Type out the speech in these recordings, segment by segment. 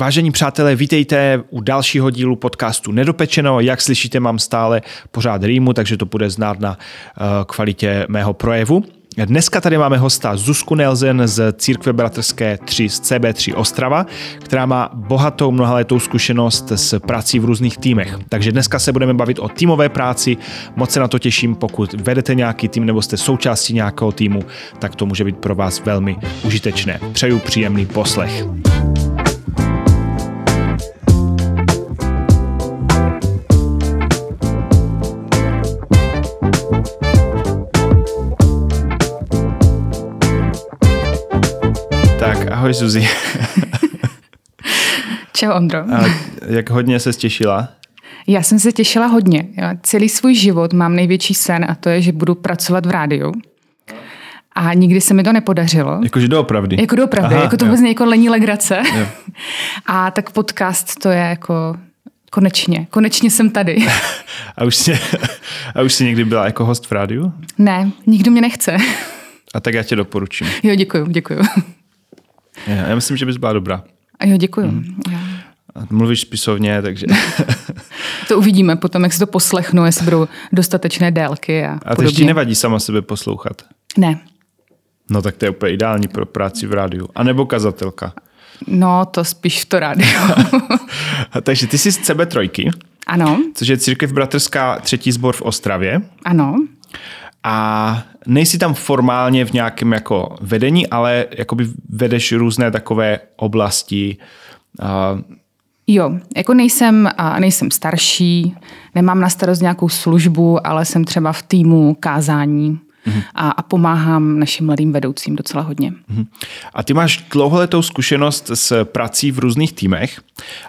Vážení přátelé, vítejte u dalšího dílu podcastu Nedopečeno. Jak slyšíte, mám stále pořád rýmu, takže to bude znát na kvalitě mého projevu. Dneska tady máme hosta Zuzku Nelson z Církve Bratrské 3 z CB3 Ostrava, která má bohatou mnohaletou zkušenost s prací v různých týmech. Takže dneska se budeme bavit o týmové práci. Moc se na to těším, pokud vedete nějaký tým nebo jste součástí nějakého týmu, tak to může být pro vás velmi užitečné. Přeju příjemný poslech. Ahoj Zuzi. Čau Ondro. A jak hodně se těšila? Já jsem se těšila hodně. Já celý svůj život mám největší sen a to je, že budu pracovat v rádiu. A nikdy se mi to nepodařilo. Jakože doopravdy. Jako doopravdy, aha, jako to vůbec jako lení legrace. Jo. A tak podcast to je jako konečně jsem tady. A už jsi někdy byla jako host v rádiu? Ne, nikdo mě nechce. A tak já tě doporučím. Jo, děkuju. Já myslím, že bys byla dobrá. Jo, děkuju. Mluvíš spisovně, takže... To uvidíme potom, jak se to poslechnu, jestli budou dostatečné délky a podobně. A teď ti nevadí sama sebe poslouchat? Ne. No tak to je úplně ideální pro práci v rádiu. A nebo kazatelka? No, to spíš v to rádiu. Takže ty jsi z CB3. Ano. Což je Církev Bratrská 3. sbor v Ostravě. Ano. A nejsi tam formálně v nějakém jako vedení, ale jakoby vedeš různé takové oblasti. Jo, jako nejsem starší, nemám na starost nějakou službu, ale jsem třeba v týmu kázání a pomáhám našim mladým vedoucím docela hodně. A ty máš dlouholetou zkušenost s prací v různých týmech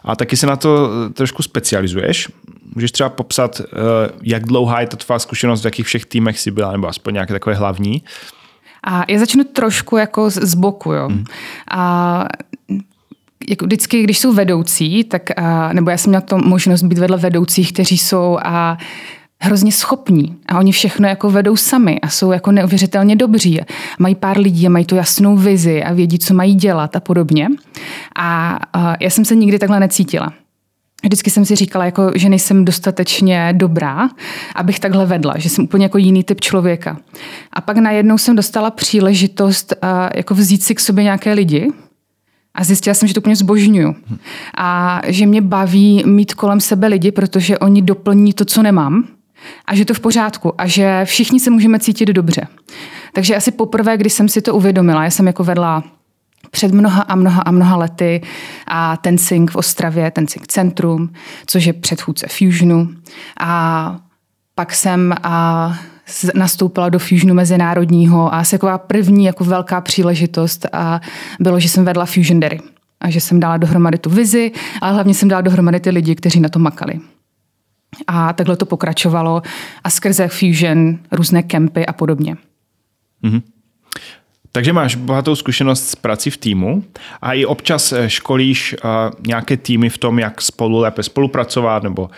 a taky se na to trošku specializuješ. Můžeš třeba popsat, jak dlouhá je ta tvá zkušenost, v jakých všech týmech jsi byla, nebo aspoň nějaké takové hlavní? A já začnu trošku jako z boku. Jo. A jako vždycky, když jsou vedoucí, tak, nebo já jsem měla to možnost být vedle vedoucích, kteří jsou hrozně schopní a oni všechno jako vedou sami a jsou jako neuvěřitelně dobří. Mají pár lidí a mají tu jasnou vizi a vědí, co mají dělat a podobně. A já jsem se nikdy takhle necítila. Vždycky jsem si říkala, jako, že nejsem dostatečně dobrá, abych takhle vedla, že jsem úplně jako jiný typ člověka. A pak najednou jsem dostala příležitost jako vzít si k sobě nějaké lidi a zjistila jsem, že to úplně zbožňuju. A že mě baví mít kolem sebe lidi, protože oni doplní to, co nemám. A že to v pořádku a že všichni se můžeme cítit dobře. Takže asi poprvé, když jsem si to uvědomila, já jsem jako vedla před mnoha lety a Tensing v Ostravě, Tensing centrum, což je předchůdce Fusionu. A pak jsem nastoupila do Fusionu mezinárodního a asi taková první jako velká příležitost a bylo, že jsem vedla Fusiondery a že jsem dala dohromady tu vizi, ale hlavně jsem dala dohromady ty lidi, kteří na to makali. A takhle to pokračovalo a skrze Fusion, různé kempy a podobně. Mhm. Takže máš bohatou zkušenost s prací v týmu a i občas školíš nějaké týmy v tom, jak spolu lépe spolupracovat nebo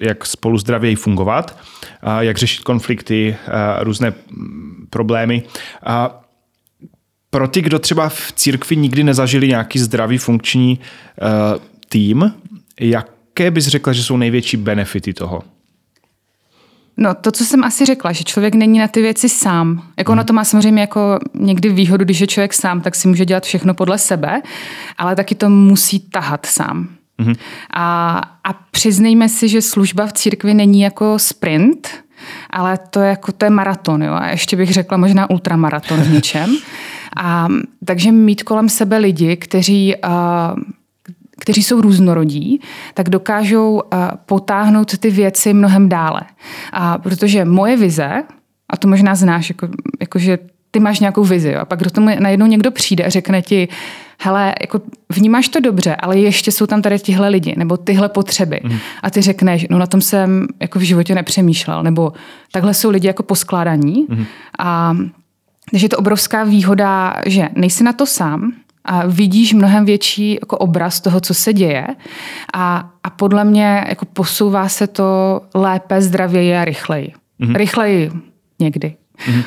jak spolu zdravěji fungovat, jak řešit konflikty, různé problémy. Pro ty, kdo třeba v církvi nikdy nezažili nějaký zdravý funkční tým, jaké bys řekla, že jsou největší benefity toho? No to, co jsem asi řekla, že člověk není na ty věci sám. Jako ono to má samozřejmě jako někdy výhodu, když je člověk sám, tak si může dělat všechno podle sebe, ale taky to musí tahat sám. Mm-hmm. A přiznejme si, že služba v církvi není jako sprint, ale to je maraton. Jo? A ještě bych řekla možná ultramaraton v něčem. Takže mít kolem sebe lidi, kteří jsou různorodí, tak dokážou potáhnout ty věci mnohem dále. A protože moje vize, a to možná znáš, že ty máš nějakou vizi, jo, a pak do tomu najednou někdo přijde a řekne ti, hele, jako vnímáš to dobře, ale ještě jsou tam tady tihle lidi, nebo tyhle potřeby. Mm. A ty řekneš, no na tom jsem jako v životě nepřemýšlel, nebo takhle jsou lidi jako poskládaní. Mm. Takže je to obrovská výhoda, že nejsi na to sám, a vidíš mnohem větší jako obraz toho, co se děje a podle mě jako posouvá se to lépe, zdravěji a rychleji. Mm-hmm. Rychleji někdy. Mm-hmm.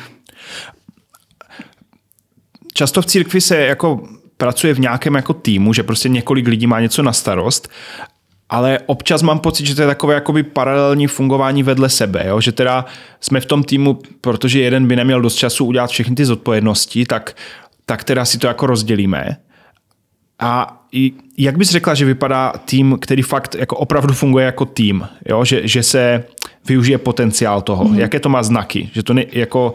Často v církvi se jako pracuje v nějakém jako týmu, že prostě několik lidí má něco na starost, ale občas mám pocit, že to je takové jakoby paralelní fungování vedle sebe, jo? Že teda jsme v tom týmu, protože jeden by neměl dost času udělat všechny ty zodpovědnosti, tak teda si to jako rozdělíme. A jak bys řekla, že vypadá tým, který fakt jako opravdu funguje jako tým, jo? Že se využije potenciál toho, jaké to má znaky, že to ne, jako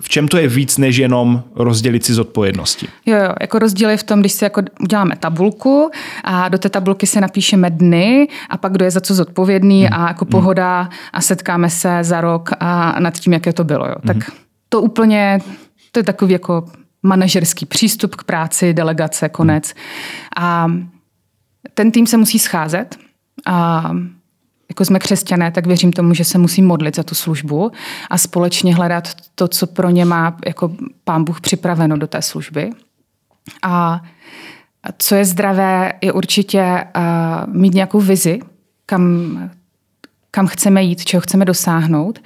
v čem to je víc než jenom rozdělit si zodpovědnosti? Jo, jako rozdíl je v tom, když si jako uděláme tabulku a do té tabulky se napíšeme dny a pak kdo je za co zodpovědný a jako pohoda a setkáme se za rok a nad tím, jaké to bylo. Jo. Tak to úplně, to je takový jako manažerský přístup k práci, delegace, konec. A ten tým se musí scházet a jako jsme křesťané, tak věřím tomu, že se musí modlit za tu službu a společně hledat to, co pro ně má jako Pán Bůh připraveno do té služby. A co je zdravé, je určitě mít nějakou vizi, kam chceme jít, čeho chceme dosáhnout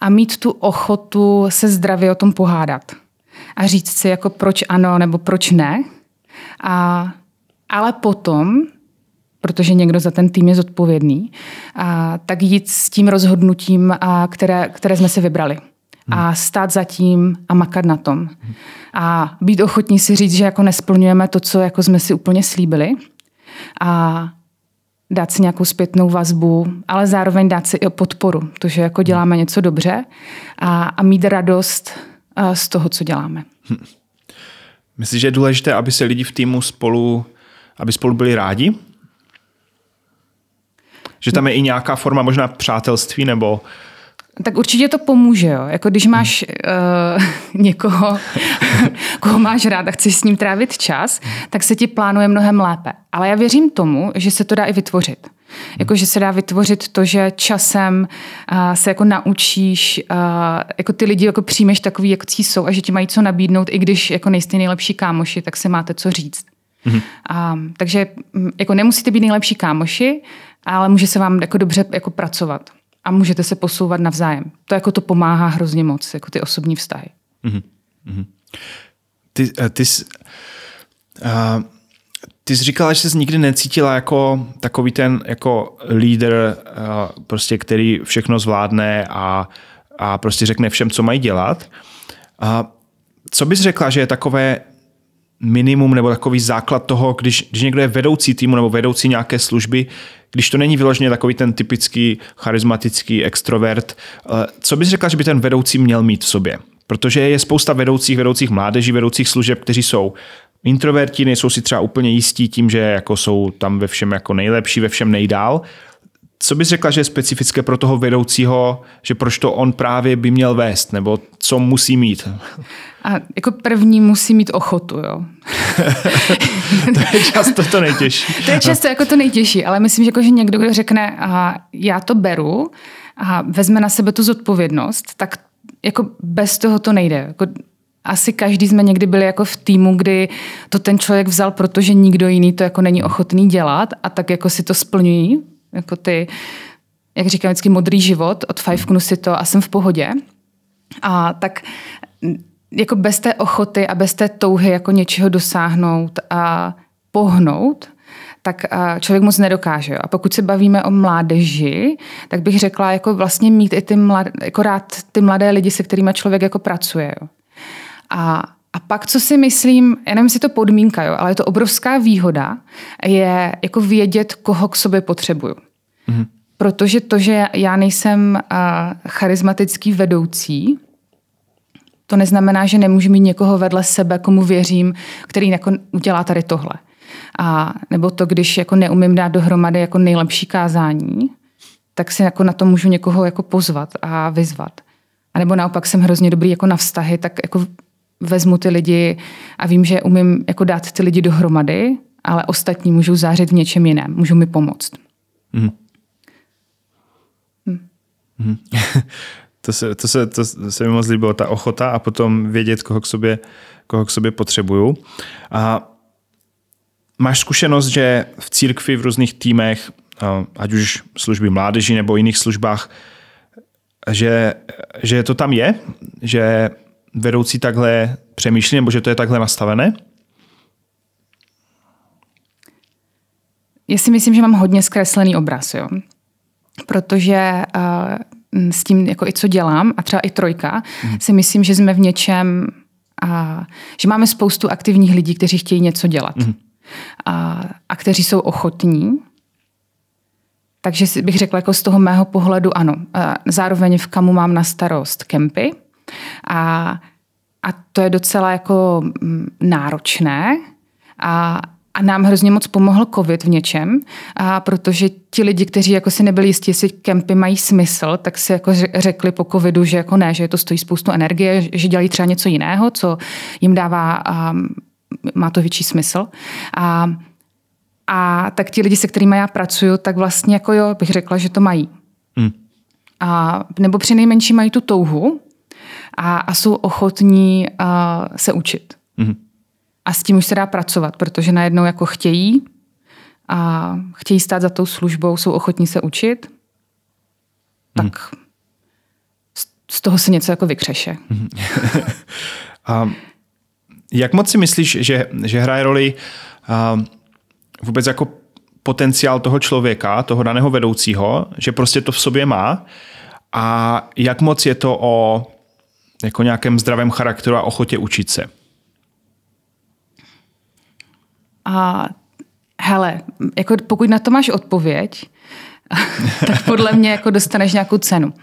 a mít tu ochotu se zdravě o tom pohádat a říct si, jako proč ano nebo proč ne. Ale potom, protože někdo za ten tým je zodpovědný, tak jít s tím rozhodnutím, které jsme si vybrali. A stát za tím a makat na tom. A být ochotní si říct, že jako nesplňujeme to, co jako jsme si úplně slíbili. A dát si nějakou zpětnou vazbu, ale zároveň dát si i podporu, protože jako děláme něco dobře a mít radost z toho, co děláme. Myslím, že je důležité, aby se lidi v týmu aby spolu byli rádi? Že tam je i nějaká forma možná přátelství nebo... Tak určitě to pomůže, jo. Jako když máš někoho, koho máš rád a chceš s ním trávit čas, tak se ti plánuje mnohem lépe. Ale já věřím tomu, že se to dá i vytvořit. Jako, že se dá vytvořit to, že časem se jako naučíš, jako ty lidi jako přijmeš takový, jak jsou a že ti mají co nabídnout, i když jako nejste nejlepší kámoši, tak si máte co říct. Takže jako nemusíte být nejlepší kámoši, ale může se vám jako dobře jako pracovat a můžete se posouvat navzájem. To jako to pomáhá hrozně moc, jako ty osobní vztahy. Ty jsi říkala, že jsi nikdy necítila jako takový ten jako lídr, prostě, který všechno zvládne a prostě řekne všem, co mají dělat. Co bys řekla, že je takové minimum nebo takový základ toho, když někdo je vedoucí týmu nebo vedoucí nějaké služby, když to není vyloženě takový ten typický charismatický extrovert, co bys řekla, že by ten vedoucí měl mít v sobě? Protože je spousta vedoucích mládeží, vedoucích služeb, kteří jsou introverti, nejsou si třeba úplně jistí tím, že jako jsou tam ve všem jako nejlepší, ve všem nejdál. Co bys řekla, že je specifické pro toho vedoucího, že proč to on právě by měl vést, nebo co musí mít? A jako první musí mít ochotu, jo. To je často to nejtěžší. To je často jako to nejtěžší, ale myslím, že, jako, že někdo, kdo řekne, já to beru a vezme na sebe tu zodpovědnost, tak jako bez toho to nejde. Jako, asi každý jsme někdy byli jako v týmu, kdy to ten člověk vzal, protože nikdo jiný to jako není ochotný dělat a tak jako si to splňují. Jako ty, jak říkám vždycky, modrý život, odfajfknu si to a jsem v pohodě. A tak jako bez té ochoty a bez té touhy jako něčeho dosáhnout a pohnout, tak člověk moc nedokáže. A pokud se bavíme o mládeži, tak bych řekla jako vlastně mít i jako rád ty mladé lidi, se kterými člověk jako pracuje. Jo. A pak, co si myslím, já nevím, si to podmínka, jo, ale je to obrovská výhoda, je jako vědět, koho k sobě potřebuju. Protože to, že já nejsem charismatický vedoucí, to neznamená, že nemůžu mít někoho vedle sebe, komu věřím, který jako udělá tady tohle. A nebo to, když jako neumím dát dohromady jako nejlepší kázání, tak si jako na to můžu někoho jako pozvat a vyzvat. A nebo naopak jsem hrozně dobrý jako na vztahy, tak jako vezmu ty lidi a vím, že umím jako dát ty lidi dohromady, ale ostatní můžou zářit v něčem jiném, můžou mi pomoct. To se mi moc líbilo, ta ochota a potom vědět, koho k sobě potřebuju. A máš zkušenost, že v církvi, v různých týmech, ať už služby mládeži nebo jiných službách, že to tam je, že vedoucí takhle přemýšlí, nebo že to je takhle nastavené? já si myslím, že mám hodně zkreslený obraz, jo. Protože s tím, jako i co dělám, a třeba i trojka, si myslím, že jsme v něčem, že máme spoustu aktivních lidí, kteří chtějí něco dělat. A kteří jsou ochotní. Takže bych řekla, jako z toho mého pohledu ano. Zároveň v KAMU mám na starost kempy a to je docela jako náročné a nám hrozně moc pomohl covid v něčem, protože ti lidi, kteří jako si nebyli jistí, jestli kempy mají smysl, tak si jako řekli po covidu, že jako ne, že to stojí spoustu energie, že dělají třeba něco jiného, co jim dává, má to větší smysl. A tak ti lidi, se kterými já pracuju, tak vlastně jako jo, bych řekla, že to mají. A nebo přinejmenší mají tu touhu a jsou ochotní se učit. A s tím už se dá pracovat, protože najednou jako chtějí a chtějí stát za tou službou, jsou ochotní se učit, tak z toho se něco jako vykřeše. A jak moc si myslíš, že hraje roli vůbec jako potenciál toho člověka, toho daného vedoucího, že prostě to v sobě má, a jak moc je to o jako nějakém zdravém charakteru a ochotě učit se? Hele, jako pokud na to máš odpověď, tak podle mě jako dostaneš nějakou cenu.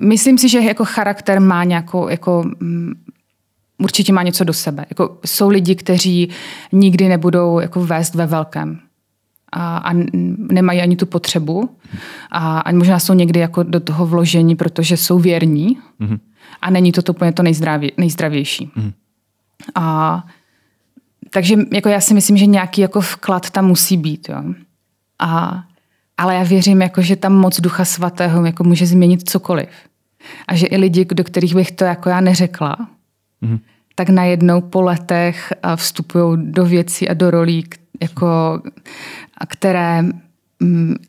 Myslím si, že jako charakter má nějakou, jako určitě má něco do sebe. Jako jsou lidi, kteří nikdy nebudou jako vést ve velkém a nemají ani tu potřebu a možná jsou někdy jako do toho vložení, protože jsou věrní a není to úplně to nejzdravější. Takže jako já si myslím, že nějaký jako vklad tam musí být. Jo. Ale já věřím, jako, že tam moc Ducha Svatého jako může změnit cokoliv. A že i lidi, do kterých bych to jako já neřekla, tak najednou po letech vstupují do věcí a do rolí, jako, které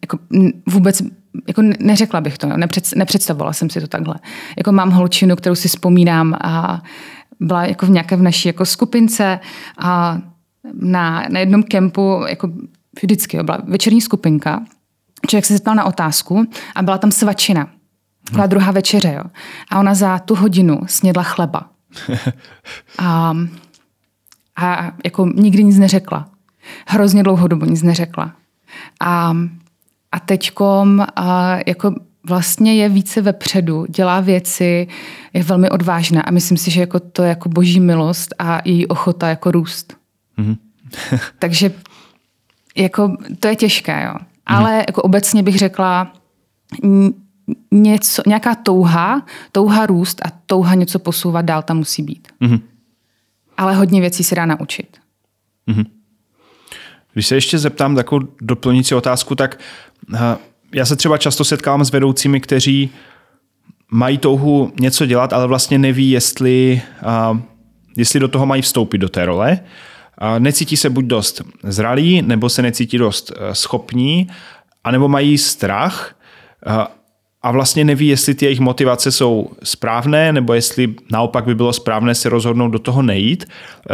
jako, vůbec jako neřekla bych to. Nepředstavovala jsem si to takhle. Jako mám holčinu, kterou si vzpomínám a byla jako v nějaké naší jako skupince a na jednom kempu, jako vždycky, byla večerní skupinka. Člověk se zeptal na otázku a byla tam svačina. Byla druhá večeře. Jo. A ona za tu hodinu snědla chleba. A jako nikdy nic neřekla. Hrozně dlouhou dobu nic neřekla. A teďkom jako vlastně je více vepředu, dělá věci, je velmi odvážná a myslím si, že jako to je jako boží milost a její ochota jako růst. Takže jako to je těžké, jo. Ale jako obecně bych řekla něco, nějaká touha růst a touha něco posouvat dál tam musí být. Ale hodně věcí se dá naučit. Když se ještě zeptám takovou doplňující otázku, tak já se třeba často setkávám s vedoucími, kteří mají touhu něco dělat, ale vlastně neví, jestli do toho mají vstoupit, do té role. Necítí se buď dost zralí, nebo se necítí dost schopní, anebo mají strach a vlastně neví, jestli ty jejich motivace jsou správné, nebo jestli naopak by bylo správné se rozhodnout do toho nejít.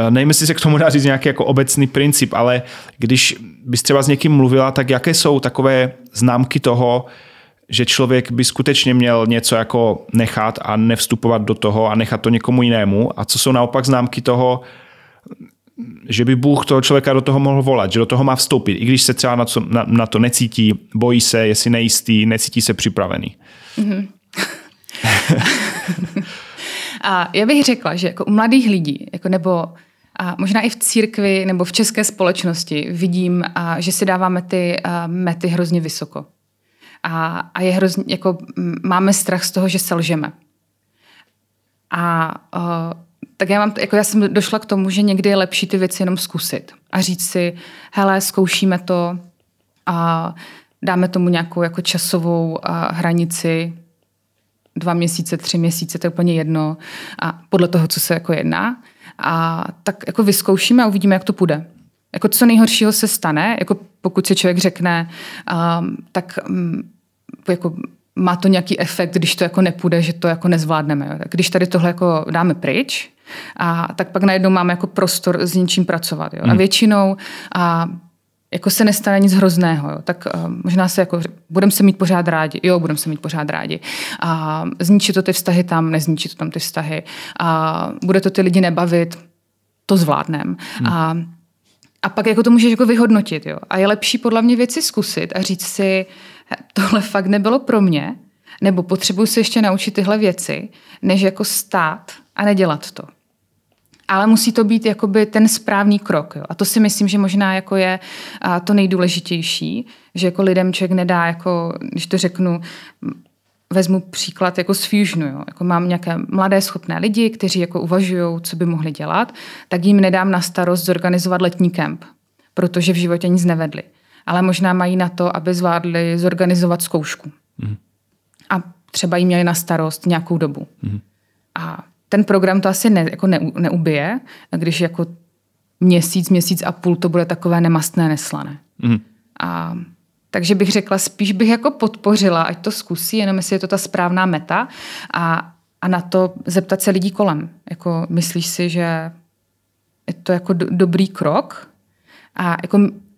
Nevím, jestli se k tomu dá říct nějaký jako obecný princip, ale když bys třeba s někým mluvila, tak jaké jsou takové známky toho, že člověk by skutečně měl něco jako nechat a nevstupovat do toho a nechat to někomu jinému? A co jsou naopak známky toho, že by Bůh toho člověka do toho mohl volat, že do toho má vstoupit, i když se třeba na to necítí, bojí se, je si nejistý, necítí se připravený. A já bych řekla, že jako u mladých lidí, jako nebo a možná i v církvi nebo v české společnosti vidím, že si dáváme ty mety hrozně vysoko. A je hrozně, jako, máme strach z toho, že selžeme. Tak já jsem došla k tomu, že někdy je lepší ty věci jenom zkusit a říct si, hele, zkoušíme to a dáme tomu nějakou jako časovou hranici, 2 měsíce, 3 měsíce, to je úplně jedno, a podle toho, co se jako jedná. A tak jako vyzkoušíme a uvidíme, jak to půjde. Jako co nejhoršího se stane, jako pokud si člověk řekne, tak jako má to nějaký efekt, když to jako nepůjde, že to jako nezvládneme. Jo. Tak když tady tohle jako dáme pryč, tak pak najednou máme jako prostor s něčím pracovat. Jo. A většinou jako se nestane nic hrozného, jo. Tak možná se jako budeme se mít pořád rádi. Jo, budeme se mít pořád rádi. A zničí to ty vztahy tam, nezničí to tam ty vztahy. A bude to ty lidi nebavit, to zvládnem. A pak jako to můžeš jako vyhodnotit, jo. A je lepší podle mě věci zkusit a říct si, tohle fakt nebylo pro mě, nebo potřebuji se ještě naučit tyhle věci, než jako stát a nedělat to. Ale musí to být jakoby ten správný krok. Jo. A to si myslím, že možná jako je to nejdůležitější, že jako lidem člověk nedá, jako, když to řeknu, vezmu příklad jako z Fusionu. Jo. Jako mám nějaké mladé schopné lidi, kteří jako uvažují, co by mohli dělat, tak jim nedám na starost zorganizovat letní kemp, protože v životě nic nevedli. Ale možná mají na to, aby zvládli zorganizovat zkoušku. Mm. A třeba jim měli na starost nějakou dobu. Mm. A ten program to asi neubije, když jako měsíc a půl to bude takové nemastné, neslané. Mm. A takže bych řekla, spíš bych jako podpořila, ať to zkusí, jenom jestli je to ta správná meta a na to zeptat se lidí kolem. Jako, myslíš si, že je to jako dobrý krok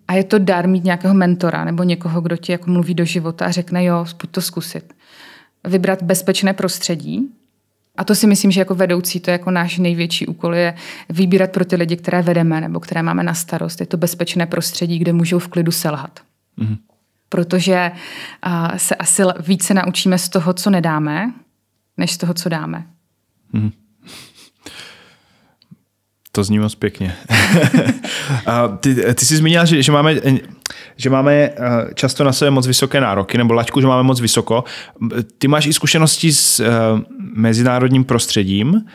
a je to dar mít nějakého mentora nebo někoho, kdo ti jako mluví do života a řekne, jo, pojď to zkusit. Vybrat bezpečné prostředí. A to si myslím, že jako vedoucí, to je jako náš největší úkol, je vybírat pro ty lidi, které vedeme nebo které máme na starost. Je to bezpečné prostředí, kde můžou v klidu selhat. Mm. Protože se asi více naučíme z toho, co nedáme, než z toho, co dáme. Mm. To zní moc pěkně. A ty jsi zmínila, že máme často na sebe moc vysoké nároky, nebo laťku, že máme moc vysoko. Ty máš i zkušenosti s mezinárodním prostředím.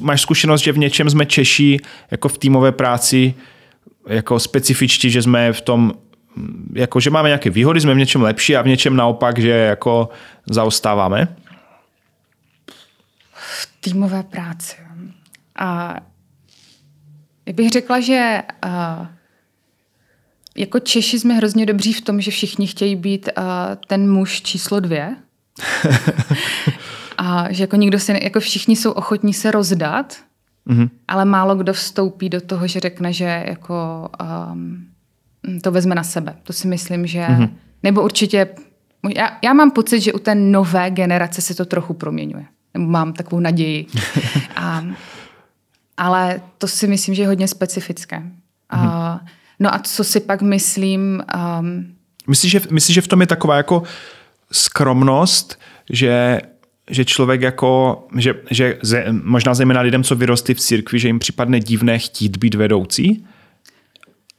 Máš zkušenost, že v něčem jsme Češi jako v týmové práci jako specifičtí, že jsme v tom, jako že máme nějaké výhody, jsme v něčem lepší a v něčem naopak, že jako zaostáváme? V týmové práci. A já bych řekla, že jako Češi jsme hrozně dobří v tom, že všichni chtějí být ten muž číslo 2. A že jako nikdo se jako všichni jsou ochotní se rozdat, mm-hmm. ale málo kdo vstoupí do toho, že řekne, že jako to vezme na sebe. To si myslím, že mm-hmm. nebo určitě já mám pocit, že u té nové generace se to trochu proměňuje. Mám takovou naději. Ale to si myslím, že je hodně specifické. No a co si pak myslím... Myslíš, že v tom je taková jako skromnost, že člověk jako... Že možná zejména lidem, co vyrostli v církvi, že jim připadne divné chtít být vedoucí?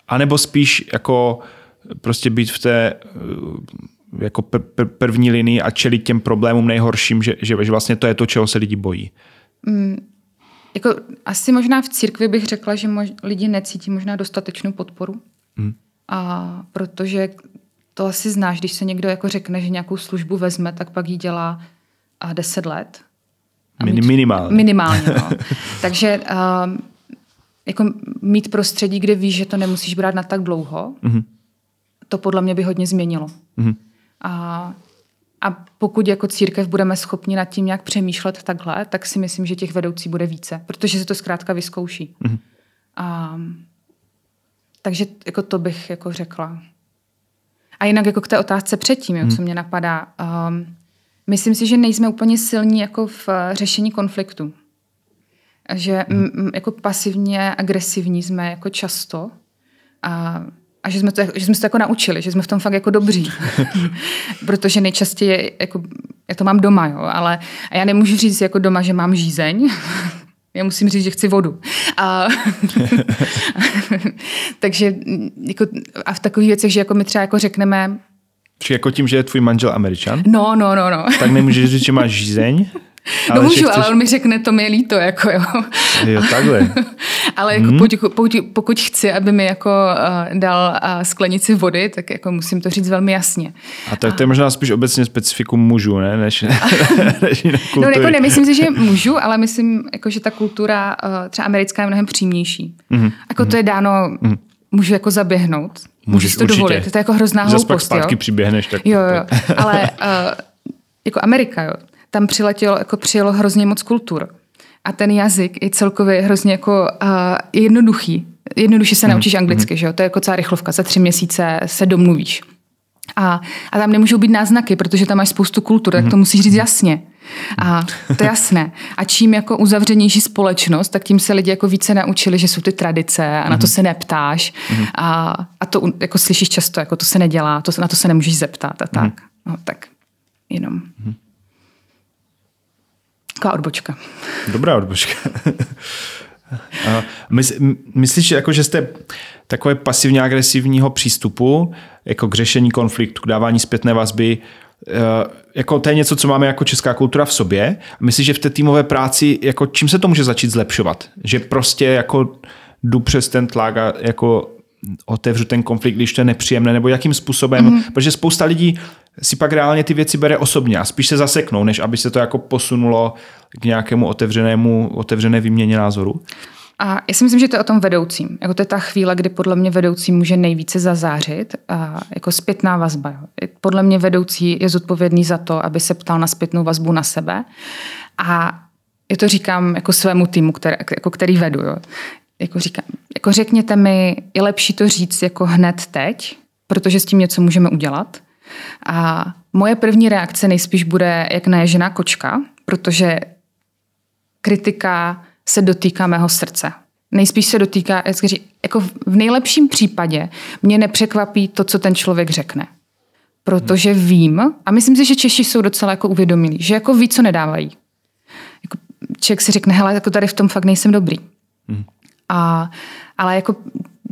A nebo spíš jako prostě být v té... jako první linii a čelit těm problémům nejhorším, že vlastně to je to, čeho se lidi bojí. Jako asi možná v církvi bych řekla, že lidi necítí možná dostatečnou podporu. A protože to asi znáš, když se někdo jako řekne, že nějakou službu vezme, tak pak ji dělá 10 let. Minimálně. No. Takže jako mít prostředí, kde víš, že to nemusíš brát na tak dlouho, to podle mě by hodně změnilo. A pokud jako církev budeme schopni nad tím nějak přemýšlet takhle, tak si myslím, že těch vedoucí bude více, protože se to zkrátka vyzkouší. Takže jako to bych jako řekla. A jinak jako k té otázce předtím, co mě napadá, myslím si, že nejsme úplně silní jako v řešení konfliktu. Že jako pasivně agresivní jsme jako často a že jsme to jako naučili, že jsme v tom fakt jako dobří. Protože nejčastěji, jako, já to mám doma, jo, ale a já nemůžu říct jako doma, že mám žízeň. Já musím říct, že chci vodu. Takže jako, a v takových věcech, že jako my třeba jako řekneme... Či jako tím, že je tvůj manžel Američan? No. Tak nemůžeš říct, že máš žízeň? No můžu, chceš... ale on mi řekne, to mi je líto, jako jo. Jo, takhle. Ale jako pokud chci, aby mi jako dal sklenici vody, tak jako musím to říct velmi jasně. A tak to je možná spíš obecně specifikum mužů, ne? Než jiné kultury. No jako nemyslím si, že mužů, ale myslím, jako, že ta kultura třeba americká je mnohem přímější. Jako to je dáno, můžu jako zaběhnout. Můžeš to dovolit. To je jako hrozná hloupost. Zas pak zpátky přiběhneš. Tak... Jo. Ale jako Amerika, jo. Tam přijelo hrozně moc kultur. A ten jazyk je celkově hrozně jako jednoduchý. jednoduše se naučíš anglicky, že jo? To je jako celá rychlovka, za 3 měsíce se domluvíš. A tam nemůžou být náznaky, protože tam máš spoustu kultur, tak to musíš říct jasně. A to je jasné. A čím jako uzavřenější společnost, tak tím se lidi jako více naučili, že jsou ty tradice a na to se neptáš. A to jako slyšíš často, jako to se nedělá, to, na to se nemůžeš zeptat a tak. No, tak jenom. Taková odbočka. Dobrá odbočka. Myslíš, jako, že jste takové pasivně agresivního přístupu jako k řešení konfliktu, k dávání zpětné vazby, jako to je něco, co máme jako česká kultura v sobě. Myslíš, že v té týmové práci, jako čím se to může začít zlepšovat? Že prostě jako jdu přes ten tlak a jako otevřu ten konflikt, když to je nepříjemné, nebo jakým způsobem, protože spousta lidí si pak reálně ty věci bere osobně a spíš se zaseknou, než aby se to jako posunulo k nějakému otevřené výměně názoru. A já si myslím, že to je o tom vedoucím. Jako to je ta chvíle, kdy podle mě vedoucí může nejvíce zazářit. A jako zpětná vazba. Podle mě vedoucí je zodpovědný za to, aby se ptal na zpětnou vazbu na sebe. A já to říkám jako svému týmu, který vedu. Jo. Jako říkám, jako řekněte mi, je lepší to říct jako hned teď, protože s tím něco můžeme udělat. A moje první reakce nejspíš bude jak naježená kočka, protože kritika se dotýká mého srdce. Nejspíš se dotýká, jako v nejlepším případě mě nepřekvapí to, co ten člověk řekne. Protože vím, a myslím si, že Češi jsou docela jako uvědomilí, že jako ví, co nedávají. Jako člověk si řekne, hele, jako tady v tom fakt nejsem dobrý. Ale jako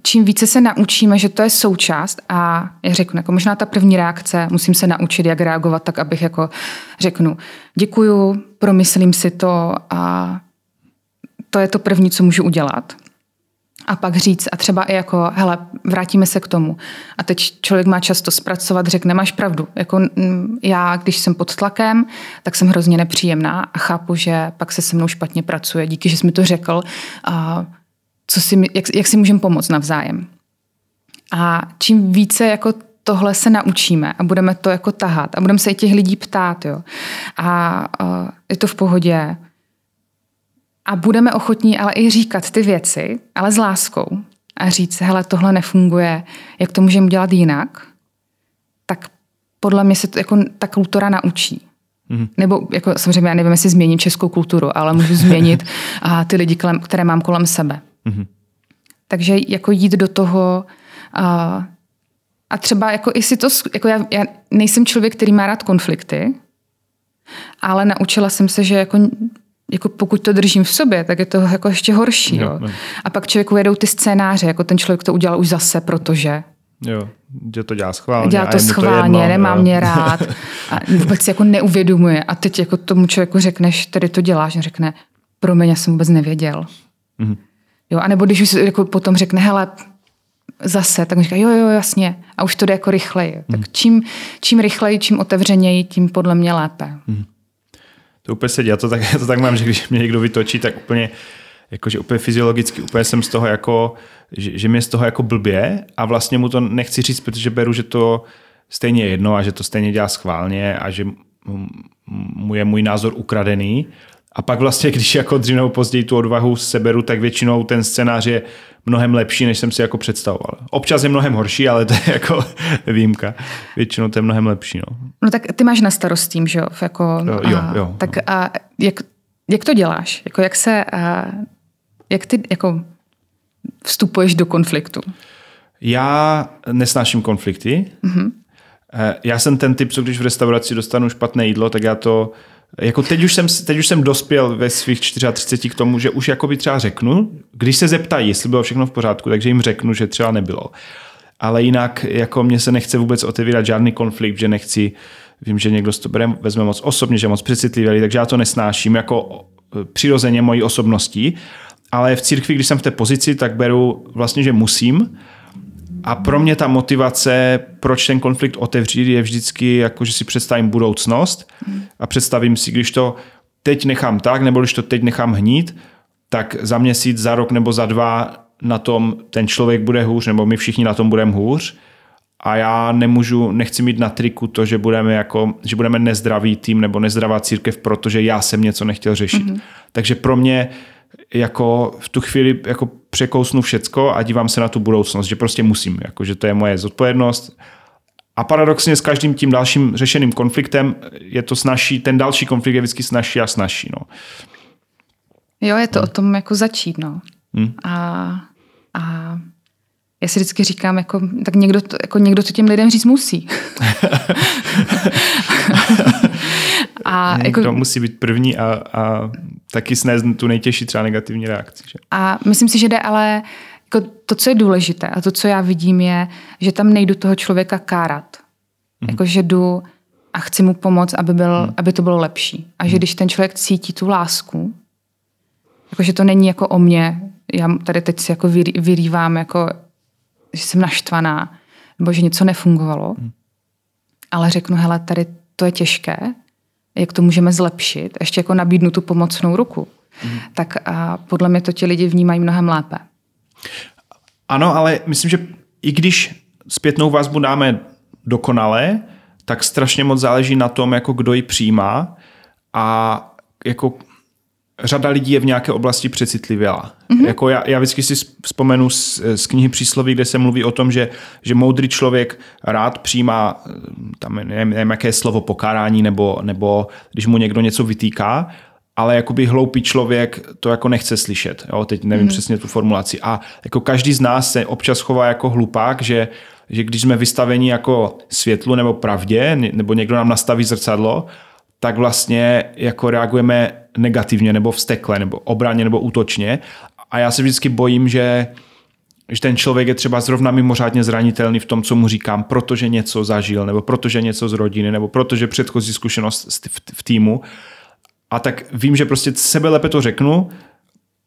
čím více se naučíme, že to je součást a já řeknu, jako možná ta první reakce, musím se naučit, jak reagovat, tak abych jako řeknu, děkuju, promyslím si to a to je to první, co můžu udělat. A pak říct a třeba i jako, hele, vrátíme se k tomu. A teď člověk má často zpracovat, řekne, máš pravdu. Jako, já, když jsem pod tlakem, tak jsem hrozně nepříjemná a chápu, že pak se mnou špatně pracuje. Díky, že jsi mi to řekl. A jak si můžeme pomoct navzájem. A čím více jako tohle se naučíme a budeme to jako tahat a budeme se i těch lidí ptát, jo. A je to v pohodě. A budeme ochotní ale i říkat ty věci, ale s láskou. A říct, hele, tohle nefunguje, jak to můžeme dělat jinak, tak podle mě se to, jako, ta kultura naučí. Nebo jako, samozřejmě já nevím, jestli změním českou kulturu, ale můžu změnit ty lidi, které mám kolem sebe. Takže jako jít do toho a třeba jako i si to, jako já nejsem člověk, který má rád konflikty, ale naučila jsem se, že jako pokud to držím v sobě, tak je to jako ještě horší. Jo. A pak člověku jedou ty scénáře, jako ten člověk to udělal už zase, protože... Jo, že to dělá schválně. Dělá to schválně, to jedno, nemá mě rád. A vůbec jako neuvědomuje. A teď jako tomu člověku řekneš, tady to děláš, on řekne, promiň, já jsem vůbec nevěděl. Jo, a nebo když už jako potom řekne, hele, zase, tak on říká, jo, jasně. A už to jde jako rychleji. Tak čím rychleji, čím otevřeněji, tím podle mě lépe. To úplně sedí. Já to tak mám, že když mě někdo vytočí, tak úplně, jakože úplně fyziologicky, úplně jsem z toho jako, že mě z toho jako blbě a vlastně mu to nechci říct, protože beru, že to stejně je jedno a že to stejně dělá schválně a že mu je můj názor ukradený. A pak vlastně, když jako dřív nebo později tu odvahu seberu, tak většinou ten scénář je mnohem lepší, než jsem si jako představoval. Občas je mnohem horší, ale to je jako výjimka. Většinou to je mnohem lepší. No tak ty máš na starost tím, že jako, jo. Tak a jak to děláš? Jako jak ty jako vstupuješ do konfliktu? Já nesnáším konflikty. Já jsem ten typ, co když v restauraci dostanu špatné jídlo, tak já to... Jako teď už jsem dospěl ve svých 34 k tomu, že už jakoby třeba řeknu, když se zeptají, jestli bylo všechno v pořádku, takže jim řeknu, že třeba nebylo. Ale jinak jako mně se nechce vůbec otevírat žádný konflikt, že nechci, vím, že někdo to vezme moc osobně, že je moc přecitlivý, takže já to nesnáším jako přirozeně mojí osobností. Ale v církvi, když jsem v té pozici, tak beru vlastně, že musím. A pro mě ta motivace, proč ten konflikt otevřít, je vždycky jako, že si představím budoucnost a představím si, když to teď nechám tak, nebo když to teď nechám hnít, tak za měsíc, za rok nebo za dva na tom ten člověk bude hůř, nebo my všichni na tom budeme hůř. A já nechci mít na triku to, že budeme nezdravý tým nebo nezdravá církev, protože já jsem něco nechtěl řešit. Takže pro mě jako v tu chvíli jako překousnu všecko a dívám se na tu budoucnost, že prostě musím, jako, že to je moje zodpovědnost. A paradoxně s každým tím dalším řešeným konfliktem je to snazší, ten další konflikt je vždycky snazší a snazší. No. Jo, je to o tom jako začít. No. A já si vždycky říkám, jako, tak někdo to těm lidem říct musí. A jako, to musí být první a taky snést tu nejtěžší třeba negativní reakci. Že? A myslím si, že jde ale jako to, co je důležité a to, co já vidím, je, že tam nejdu toho člověka kárat. Mm-hmm. Jako, že jdu a chci mu pomoct, aby to bylo lepší. A že když ten člověk cítí tu lásku, jako, že to není jako o mně, já tady teď si jako vyrývám, jako, že jsem naštvaná, nebo že něco nefungovalo, ale řeknu, hele, tady to je těžké, jak to můžeme zlepšit, ještě jako nabídnu tu pomocnou ruku, tak a podle mě to ti lidi vnímají mnohem lépe. Ano, ale myslím, že i když zpětnou vazbu dáme dokonale, tak strašně moc záleží na tom, jako kdo ji přijímá a jako řada lidí je v nějaké oblasti přecitlivěla. Mm-hmm. Jako já vždycky si vzpomenu z knihy Přísloví, kde se mluví o tom, že moudrý člověk rád přijímá tam nevím, jaké slovo pokárání nebo když mu někdo něco vytýká, ale jakoby hloupý člověk to jako nechce slyšet. Jo? Teď nevím přesně tu formulaci. A jako každý z nás se občas chová jako hlupák, že když jsme vystaveni jako světlu nebo pravdě, nebo někdo nám nastaví zrcadlo, tak vlastně jako reagujeme negativně nebo vztekle, nebo obraně, nebo útočně. A já se vždycky bojím, že ten člověk je třeba zrovna mimořádně zranitelný v tom, co mu říkám, protože něco zažil, nebo protože něco z rodiny, nebo protože předchozí zkušenost v týmu. A tak vím, že prostě sebe lépe to řeknu,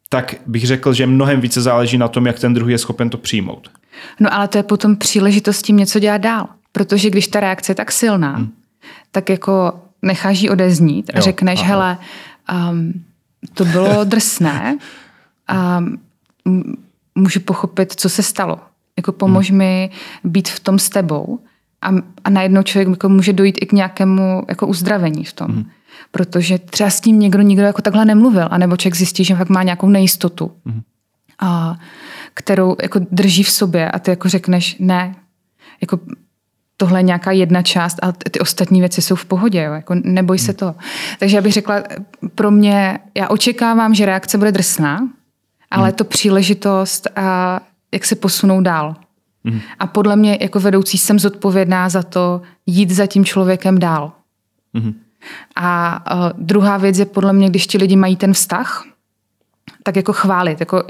tak bych řekl, že mnohem více záleží na tom, jak ten druhý je schopen to přijmout. No ale to je potom příležitost tím něco dělat dál. Protože když ta reakce je tak silná, tak jako necháš ji odeznít a řekneš, hele, to bylo drsné. Můžu pochopit, co se stalo. Jako pomož mi být v tom s tebou. A najednou člověk jako může dojít i k nějakému jako uzdravení v tom. Protože třeba s tím nikdo jako takhle nemluvil. A nebo člověk zjistí, že fakt má nějakou nejistotu, kterou jako drží v sobě. A ty jako řekneš, ne, jako tohle je nějaká jedna část a ty ostatní věci jsou v pohodě. Jo? Jako neboj se to. Takže já bych řekla, pro mě, já očekávám, že reakce bude drsná, ale je to příležitost, a jak se posunou dál. A podle mě jako vedoucí jsem zodpovědná za to jít za tím člověkem dál. A druhá věc je podle mě, když ti lidi mají ten vztah, tak jako chválit. Jako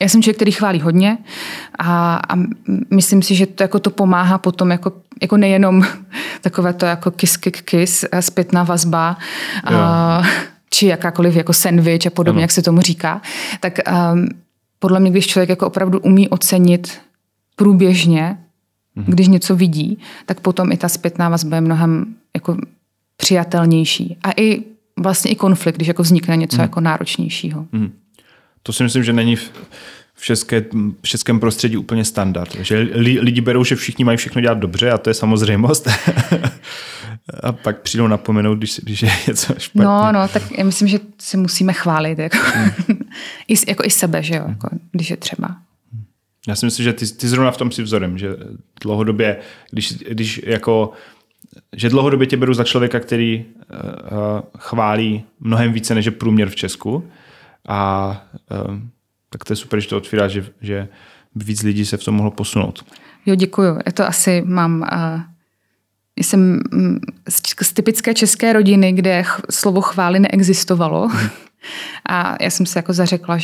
já jsem člověk, který chválí hodně a myslím si, že to, jako to pomáhá potom jako nejenom takové to jako kiss, zpětná vazba či jakákoliv jako sandwich a podobně, jak se tomu říká. Tak podle mě, když člověk jako opravdu umí ocenit průběžně, když něco vidí, tak potom i ta zpětná vazba je mnohem jako přijatelnější. A i vlastně i konflikt, když jako vznikne něco jako náročnějšího. To si myslím, že není v českém prostředí úplně standard. Že lidi berou, že všichni mají všechno dělat dobře a to je samozřejmost. A pak přijdou napomenout, když je něco špatně. No, tak já myslím, že se musíme chválit. Jako, jako i sebe, že jo, jako, když je třeba. Já si myslím, že ty zrovna v tom si vzorem, že dlouhodobě, když jako, že dlouhodobě tě beru za člověka, který chválí mnohem více, než je průměr v Česku. A tak to je super, že to otvírá, že víc lidí se v tom mohlo posunout. Jo, děkuju. Já to asi mám... Jsem z typické české rodiny, kde slovo chvály neexistovalo. A já jsem se jako zařekla,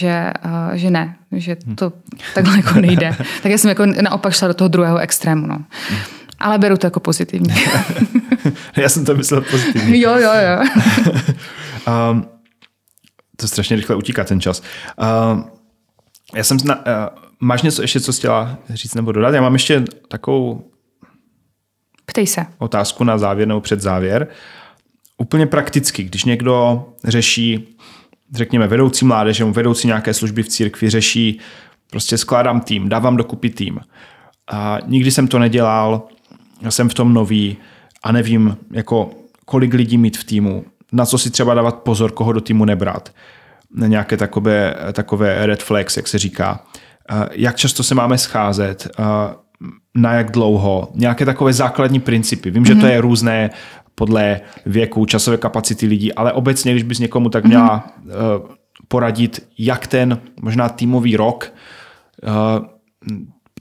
že ne, že to takhle jako nejde. Tak já jsem jako naopak šla do toho druhého extrému. No. Ale beru to jako pozitivní. Já jsem to myslel pozitivně. Jo. To strašně rychle utíká ten čas. Já jsem máš něco ještě, co jsi chtěla říct nebo dodat? Já mám ještě takovou ptej se. Otázku na závěr nebo předzávěr. Úplně prakticky, když někdo řeší, řekněme, vedoucí mládeže, vedoucí nějaké služby v církvi, řeší, prostě skládám tým, dávám dokupy tým. A nikdy jsem to nedělal, já jsem v tom nový a nevím, jako, kolik lidí mít v týmu, na co si třeba dávat pozor, koho do týmu nebrat. nějaké takové red flags, jak se říká. Jak často se máme scházet, na jak dlouho, nějaké takové základní principy. Vím, že to je různé podle věku, časové kapacity lidí, ale obecně, když bys někomu tak měla poradit, jak ten možná týmový rok,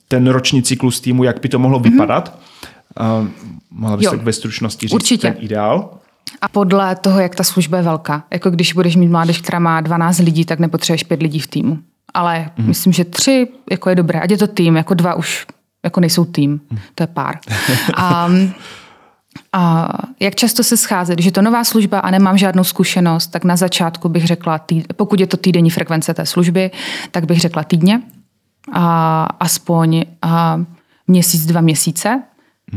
ten roční cyklus týmu, jak by to mohlo vypadat, mohla bys tak ve stručnosti říct ten ideál. A podle toho, jak ta služba je velká. Jako když budeš mít mládež, která má 12 lidí, tak nepotřebuješ 5 lidí v týmu. Ale myslím, že 3 jako je dobré. Ať je to tým, jako 2 už jako nejsou tým. To je pár. A jak často se scházet? Když je to nová služba a nemám žádnou zkušenost, tak na začátku bych řekla, pokud je to týdenní frekvence té služby, tak bych řekla týdně. A aspoň měsíc, 2 měsíce.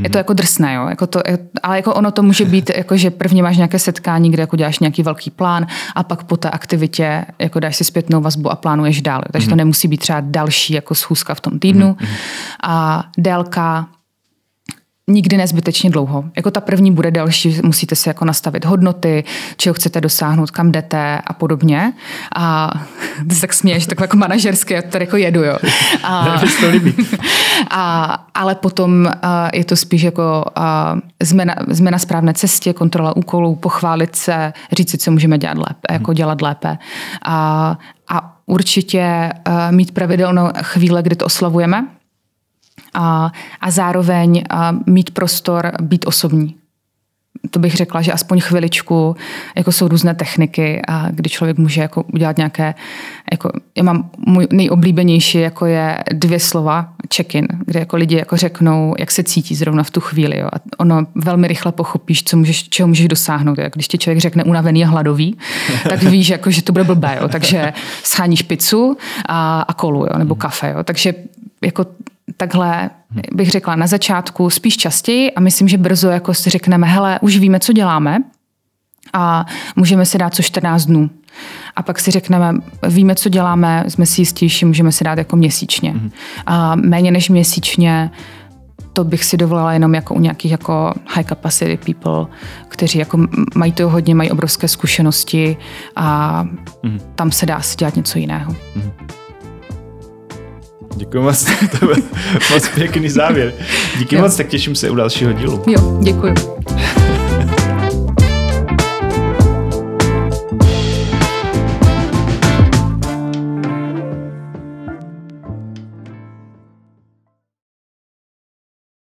Je to jako drsné, jo? Jako to, ale jako ono to může být, jako že prvně máš nějaké setkání, kde jako děláš nějaký velký plán a pak po té aktivitě jako dáš si zpětnou vazbu a plánuješ dál. Takže to nemusí být třeba další jako schůzka v tom týdnu. A délka nikdy nezbytečně dlouho. Jako ta první bude delší, musíte si jako nastavit hodnoty, čeho chcete dosáhnout, kam jdete a podobně. A ty se tak směješ, tak jako manažersky, já to tady jako jedu, jo. Ale potom je to spíš jako jsme na správné cestě, kontrola úkolů, pochválit se, říct si, co můžeme dělat lépe, jako dělat lépe. A určitě mít pravidelnou chvíle, kdy to oslavujeme, a zároveň mít prostor být osobní. To bych řekla, že aspoň chviličku, jako jsou různé techniky, a kdy člověk může jako udělat nějaké, jako já mám můj nejoblíbenější, jako je 2 slova check-in, kde jako lidi jako řeknou, jak se cítí zrovna v tu chvíli. Jo. A ono velmi rychle pochopíš, čeho můžeš dosáhnout. Jo. Když ti člověk řekne unavený a hladový, tak víš, jako, že to bude blbé. Jo. Takže sháníš pizzu a kolu, jo, nebo kafe. Jo. Takže jako takhle bych řekla na začátku spíš častěji a myslím, že brzo jako si řekneme, hele, už víme, co děláme a můžeme si dát co 14 dnů. A pak si řekneme, víme, co děláme, jsme si jistější, můžeme si dát jako měsíčně. A méně než měsíčně to bych si dovolila jenom jako u nějakých jako high capacity people, kteří jako mají toho hodně, mají obrovské zkušenosti a tam se dá si dělat něco jiného. Děkuji moc, to byl moc pěkný závěr. Díky moc, tak těším se u dalšího dílu. Jo, děkuji.